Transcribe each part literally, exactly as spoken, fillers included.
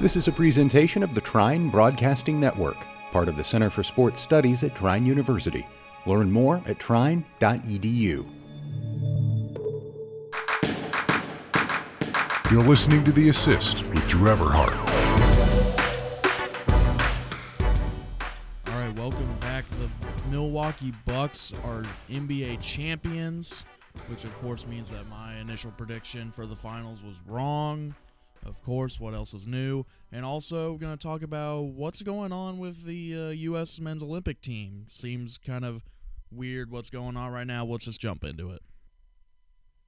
This is a presentation of the Trine Broadcasting Network, part of the Center for Sports Studies at Trine University. Learn more at trine dot e d u. You're listening to The Assist with Trevor Hart. All right, welcome back. The Milwaukee Bucks are N B A champions, which of course means that my initial prediction for the finals was wrong. Of course, what else is new? And also, we're going to talk about what's going on with the uh, U S men's Olympic team. Seems kind of weird what's going on right now. Let's just jump into it.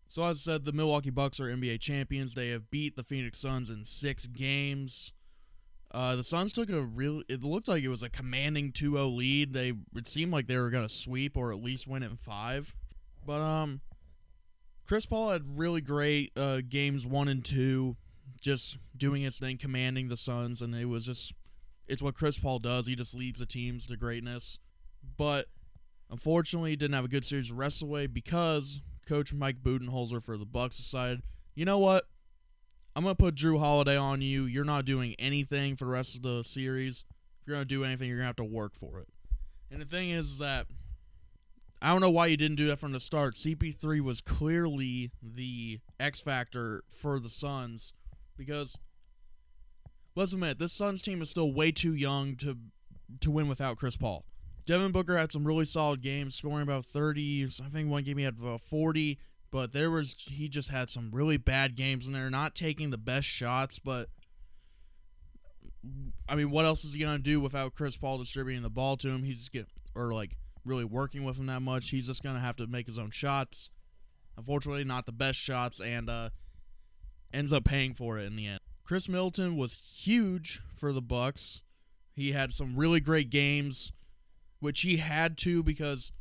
So, as I said, the Milwaukee Bucks are N B A champions. They have beat the Phoenix Suns in six games. Uh, the Suns took a real... It looked like it was a commanding two oh lead. They It seemed like they were going to sweep or at least win in five. But um, Chris Paul had really great uh, games one and two. Just doing his thing, commanding the Suns, and it was just, it's what Chris Paul does. He just leads the teams to greatness. But unfortunately, he didn't have a good series to rest away because Coach Mike Budenholzer for the Bucks decided, you know what, I'm going to put Jrue Holiday on you. You're not doing anything for the rest of the series. If you're going to do anything, you're going to have to work for it. And the thing is that I don't know why you didn't do that from the start. C P three was clearly the X factor for the Suns. Because, let's admit, this Suns team is still way too young to to win without Chris Paul. Devin Booker had some really solid games, scoring about thirty. I think one game he had about forty. But there was he just had some really bad games, and they're not taking the best shots. But, I mean, what else is he going to do without Chris Paul distributing the ball to him? He's just get, or, like, really working with him that much. He's just going to have to make his own shots. Unfortunately, not the best shots, and... uh ends up paying for it in the end. Khris Middleton was huge for the Bucks. He had some really great games, which he had to because,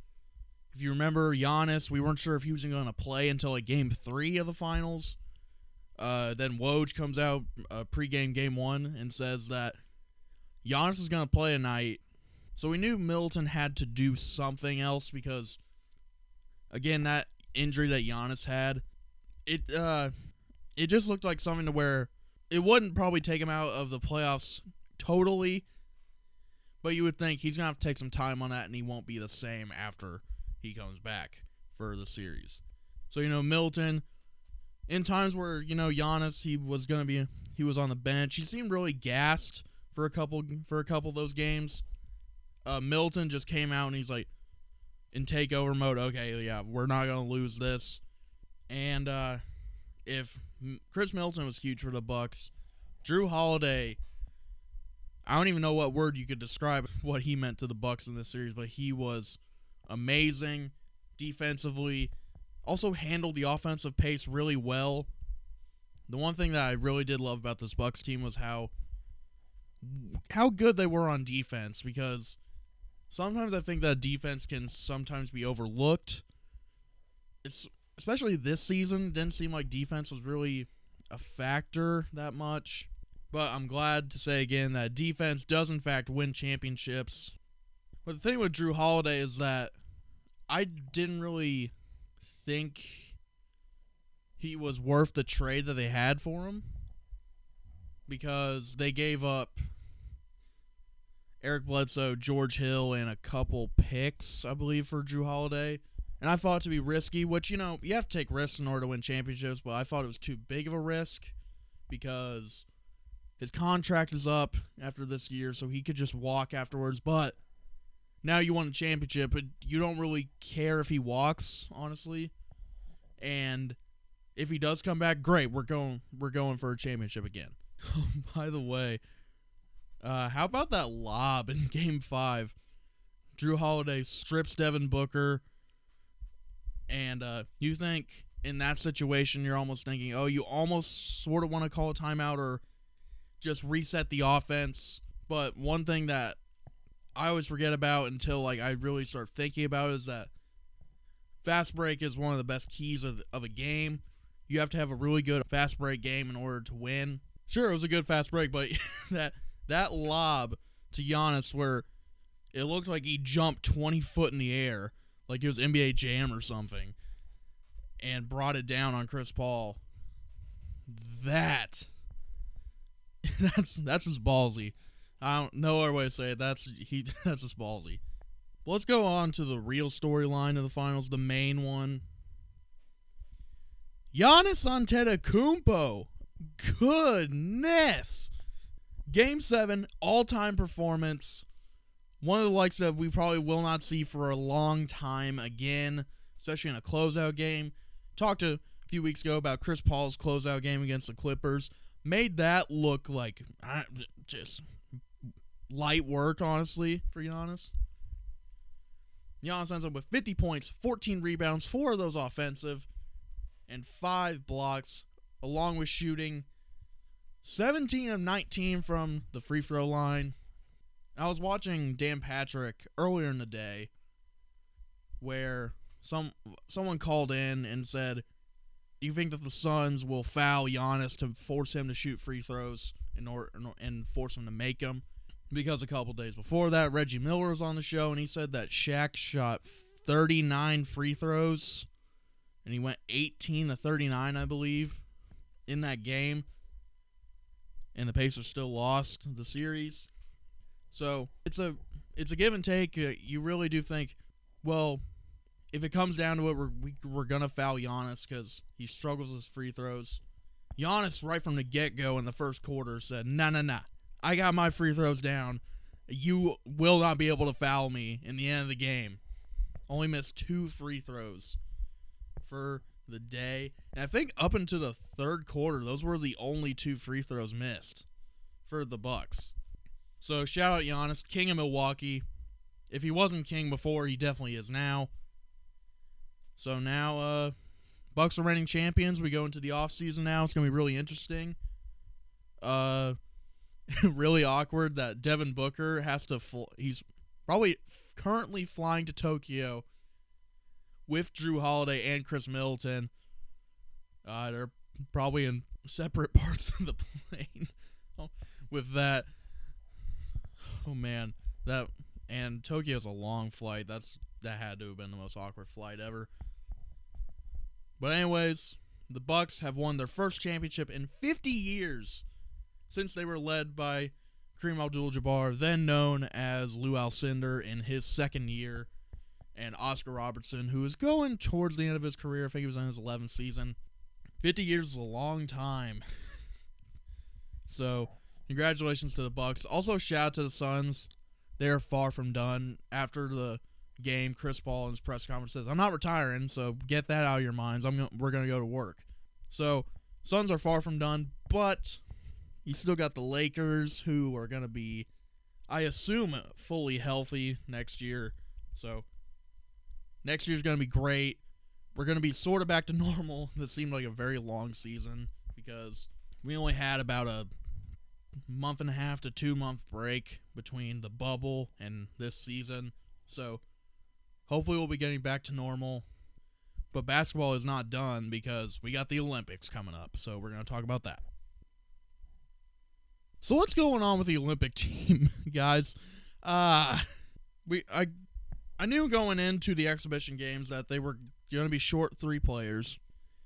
if you remember, Giannis, we weren't sure if he was going to play until like game three of the finals. Uh, then Woj comes out uh, pregame game one and says that Giannis is going to play tonight. So we knew Middleton had to do something else because, again, that injury that Giannis had, it... uh. It just looked like something to where it wouldn't probably take him out of the playoffs totally, but you would think he's going to have to take some time on that and he won't be the same after he comes back for the series. So, you know, Middleton, in times where, you know, Giannis, he was going to be, he was on the bench. He seemed really gassed for a couple, for a couple of those games. Uh, Middleton just came out and he's like, in takeover mode, okay, yeah, we're not going to lose this. And, uh, if Khris Middleton was huge for the Bucks, Jrue Holiday, I don't even know what word you could describe what he meant to the Bucks in this series, but he was amazing defensively, also handled the offensive pace really well. The one thing that I really did love about this Bucks team was how how good they were on defense, because sometimes I think that defense can sometimes be overlooked. It's Especially this season, didn't seem like defense was really a factor that much. But I'm glad to say again that defense does, in fact, win championships. But the thing with Jrue Holiday is that I didn't really think he was worth the trade that they had for him, because they gave up Eric Bledsoe, George Hill, and a couple picks, I believe, for Jrue Holiday. And I thought it to be risky, which, you know, you have to take risks in order to win championships, but I thought it was too big of a risk because his contract is up after this year, so he could just walk afterwards. But now you won a championship, but you don't really care if he walks, honestly. And if he does come back, great, we're going we're going for a championship again. By the way, uh, how about that lob in Game five? Jrue Holiday strips Devin Booker. And uh, you think in that situation, you're almost thinking, oh, you almost sort of want to call a timeout or just reset the offense. But one thing that I always forget about until like I really start thinking about it is that fast break is one of the best keys of, of a game. You have to have a really good fast break game in order to win. Sure, it was a good fast break, but that that lob to Giannis where it looked like he jumped twenty foot in the air, like it was N B A Jam or something, and brought it down on Chris Paul. That that's that's just ballsy. I don't know our way to say it. That's he. That's just ballsy. But let's go on to the real storyline of the finals, the main one. Giannis Antetokounmpo. Goodness. Game seven, all-time performance. One of the likes of we probably will not see for a long time again, especially in a closeout game. Talked a few weeks ago about Chris Paul's closeout game against the Clippers. Made that look like I, just light work, honestly, for Giannis. Giannis ends up with fifty points, fourteen rebounds, four of those offensive, and five blocks, along with shooting seventeen of nineteen from the free throw line. I was watching Dan Patrick earlier in the day where some someone called in and said, do you think that the Suns will foul Giannis to force him to shoot free throws in order, and force him to make them? Because a couple days before that, Reggie Miller was on the show, and he said that Shaq shot thirty-nine free throws, and he went eighteen to thirty-nine, I believe, in that game. And the Pacers still lost the series. So it's a it's a give and take. You really do think, well, if it comes down to it, we're, we, we're going to foul Giannis because he struggles with free throws. Giannis, right from the get-go in the first quarter, said, nah, nah, nah. I got my free throws down. You will not be able to foul me in the end of the game. Only missed two free throws for the day. And I think up into the third quarter, those were the only two free throws missed for the Bucks. So shout out Giannis, king of Milwaukee. If he wasn't king before, he definitely is now. So now, uh, Bucks are reigning champions. We go into the offseason now. It's going to be really interesting. Uh, really awkward that Devin Booker has to fl- – he's probably currently flying to Tokyo with Jrue Holiday and Khris Middleton. Uh, they're probably in separate parts of the plane with that. Oh, man. that And Tokyo's a long flight. That's – that had to have been the most awkward flight ever. But anyways, the Bucks have won their first championship in fifty years since they were led by Kareem Abdul-Jabbar, then known as Lew Alcindor, in his second year, and Oscar Robertson, who is going towards the end of his career. I think he was in his eleventh season. fifty years is a long time. So, congratulations to the Bucks. Also, shout out to the Suns. They're far from done. After the game, Chris Paul in his press conference says, I'm not retiring, so get that out of your minds. I'm gonna, we're going to go to work. So, Suns are far from done, but you still got the Lakers, who are going to be, I assume, fully healthy next year. So, next year's going to be great. We're going to be sort of back to normal. This seemed like a very long season because we only had about a month and a half to two-month break between the bubble and this season. So, hopefully we'll be getting back to normal, but basketball is not done because we got the Olympics coming up, so we're going to talk about that. So what's going on with the Olympic team, guys? Uh, we I I knew going into the exhibition games that they were going to be short three players.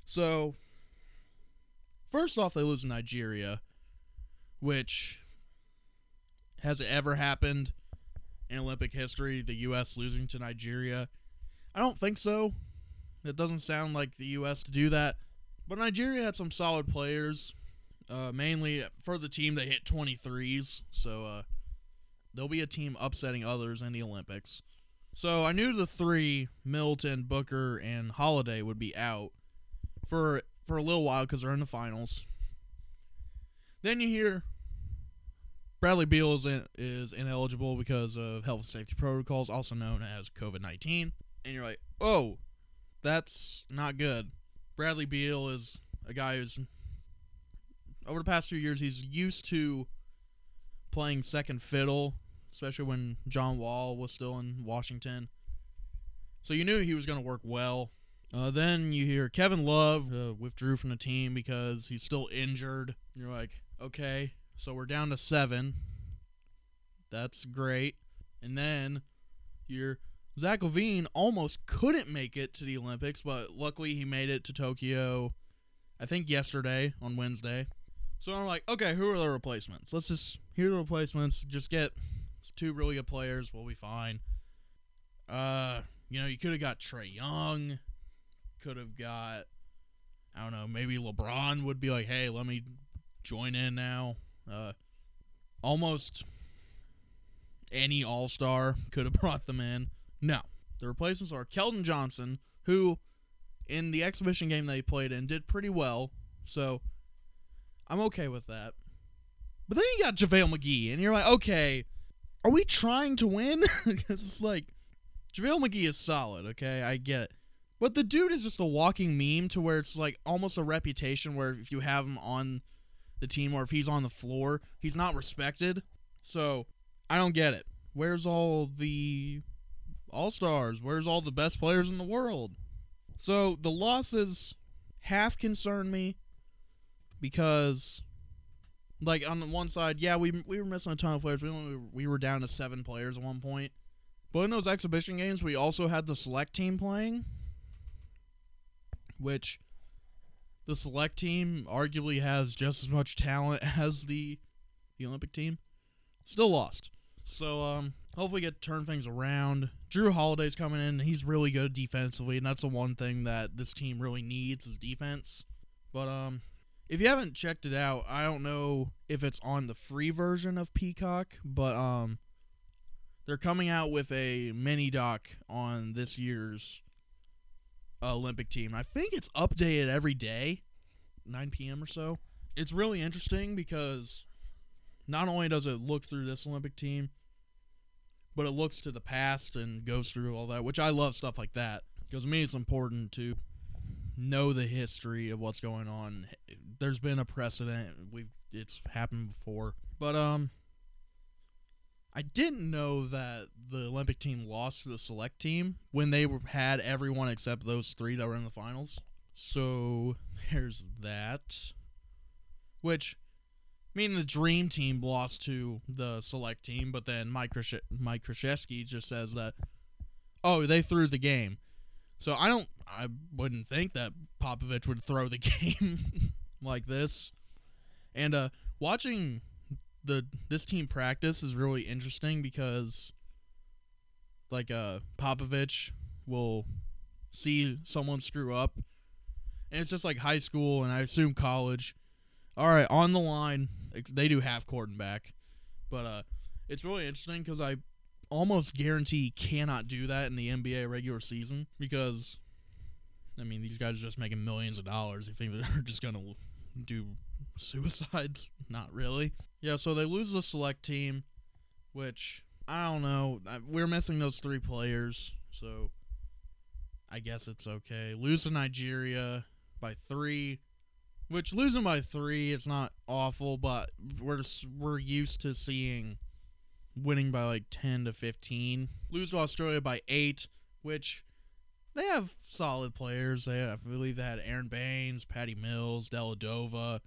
So, first off, they lose to Nigeria, which has it ever happened in Olympic history, the U S losing to Nigeria? I don't think so. It doesn't sound like the U S to do that. But Nigeria had some solid players. Uh, mainly for the team, they hit twenty-threes. So uh, there'll be a team upsetting others in the Olympics. So I knew the three, Middleton, Booker, and Holiday, would be out for, for a little while because they're in the finals. Then you hear Bradley Beal is, in, is ineligible because of health and safety protocols, also known as covid nineteen. And you're like, oh, that's not good. Bradley Beal is a guy who's, over the past few years, he's used to playing second fiddle, especially when John Wall was still in Washington. So you knew he was going to work well. Uh, then you hear Kevin Love uh, withdrew from the team because he's still injured. You're like, okay. So we're down to seven. That's great. And then your Zach LaVine almost couldn't make it to the Olympics, but luckily he made it to Tokyo, I think yesterday, on Wednesday. So I'm like, okay, who are the replacements? Let's just, here are the replacements. Just get two really good players. We'll be fine. Uh, you know, you could have got Trae Young. Could have got, I don't know, maybe LeBron would be like, hey, let me join in now. Uh, almost any all-star could have brought them in. No. The replacements are Keldon Johnson, who in the exhibition game they played in did pretty well, so I'm okay with that. But then you got JaVale McGee, and you're like, okay, are we trying to win? Because it's like, JaVale McGee is solid, okay? I get it. But the dude is just a walking meme to where it's like almost a reputation where if you have him on the team or if he's on the floor, he's not respected. So, I don't get it. Where's all the all-stars? Where's all the best players in the world? So, the losses half concern me because, like, on the one side, yeah, we we were missing a ton of players. We only, we were down to seven players at one point. But in those exhibition games, we also had the select team playing, which the select team arguably has just as much talent as the, the Olympic team. Still lost. So, um, hopefully get to turn things around. Jrue Holiday's coming in. He's really good defensively, and that's the one thing that this team really needs is defense. But, um, if you haven't checked it out, I don't know if it's on the free version of Peacock, but, um, they're coming out with a mini-doc on this year's Olympic team. I think it's updated every day, nine p.m. or so. It's really interesting because not only does it look through this Olympic team, but it looks to the past and goes through all that, which I love stuff like that. Because to me, it's important to know the history of what's going on. There's been a precedent. We've It's happened before. But um, I didn't know that the Olympic team lost to the select team when they were, had everyone except those three that were in the finals. So there's that. Which, I mean, the Dream Team lost to the select team, but then Mike Krzyzewski Mike just says that, oh, they threw the game. So I don't, I wouldn't think that Popovich would throw the game like this. And uh, watching the this team practice is really interesting because, like, uh, Popovich will see someone screw up, and it's just like high school and I assume college. All right, on the line, they do half court and back, but uh, it's really interesting because I almost guarantee you cannot do that in the N B A regular season because, I mean, these guys are just making millions of dollars. You think they're just going to do suicides? Not really. Yeah, so they lose the select team, which, I don't know, we're missing those three players, so I guess it's okay. Lose to Nigeria by three. Which, losing by three, it's not awful, but we're we're used to seeing winning by, like, ten to fifteen. Lose to Australia by eight, which they have solid players. They have, I believe they had Aaron Baines, Patty Mills, Dellavedova,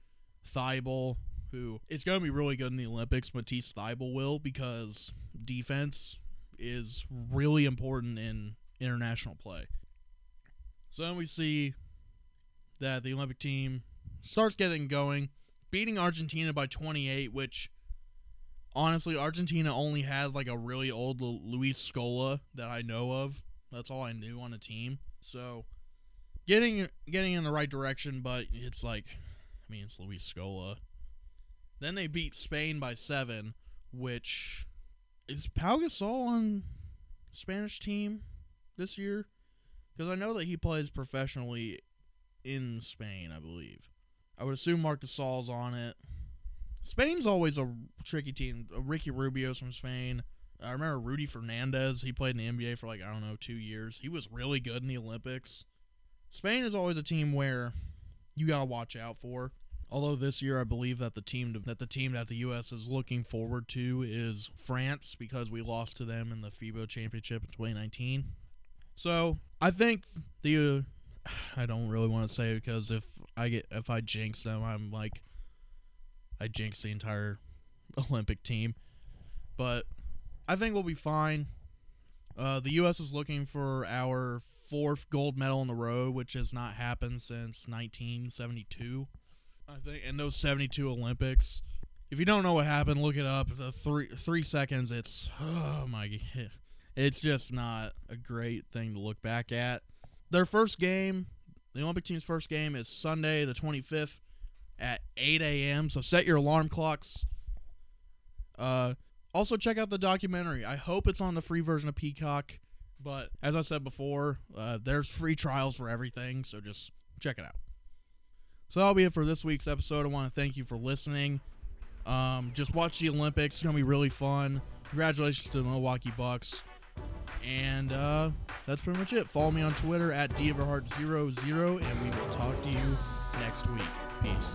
Thybulle, who is going to be really good in the Olympics. Matisse Thybulle will, because defense is really important in international play. So then we see that the Olympic team starts getting going, beating Argentina by twenty-eight, which, honestly, Argentina only had, like, a really old Luis Scola that I know of. That's all I knew on the team. So, getting getting in the right direction, but it's like, I mean, it's Luis Scola. Then they beat Spain by seven, which, is Pau Gasol on Spanish team this year? Because I know that he plays professionally in Spain, I believe. I would assume Marc Gasol's on it. Spain's always a tricky team. Ricky Rubio's from Spain. I remember Rudy Fernandez. He played in the N B A for, like, I don't know, two years. He was really good in the Olympics. Spain is always a team where you gotta watch out for. Although this year, I believe that the team to, that the team that the U S is looking forward to is France because we lost to them in the FIBA Championship in twenty nineteen. So I think the uh, I don't really want to say it because if I get if I jinx them, I'm like, I jinx the entire Olympic team. But I think we'll be fine. Uh, the U S is looking for our fourth gold medal in a row, which has not happened since nineteen seventy-two. I think in those seventy-two Olympics. If you don't know what happened, look it up. The three three seconds. It's oh my, it's just not a great thing to look back at. Their first game, the Olympic team's first game, is Sunday the twenty-fifth at eight a.m. So set your alarm clocks. Uh, also check out the documentary. I hope it's on the free version of Peacock. But as I said before, uh, there's free trials for everything, so just check it out. So that'll be it for this week's episode. I want to thank you for listening. Um, just watch the Olympics. It's going to be really fun. Congratulations to the Milwaukee Bucks. And uh, that's pretty much it. Follow me on Twitter at D Everhart zero zero, and we will talk to you next week. Peace.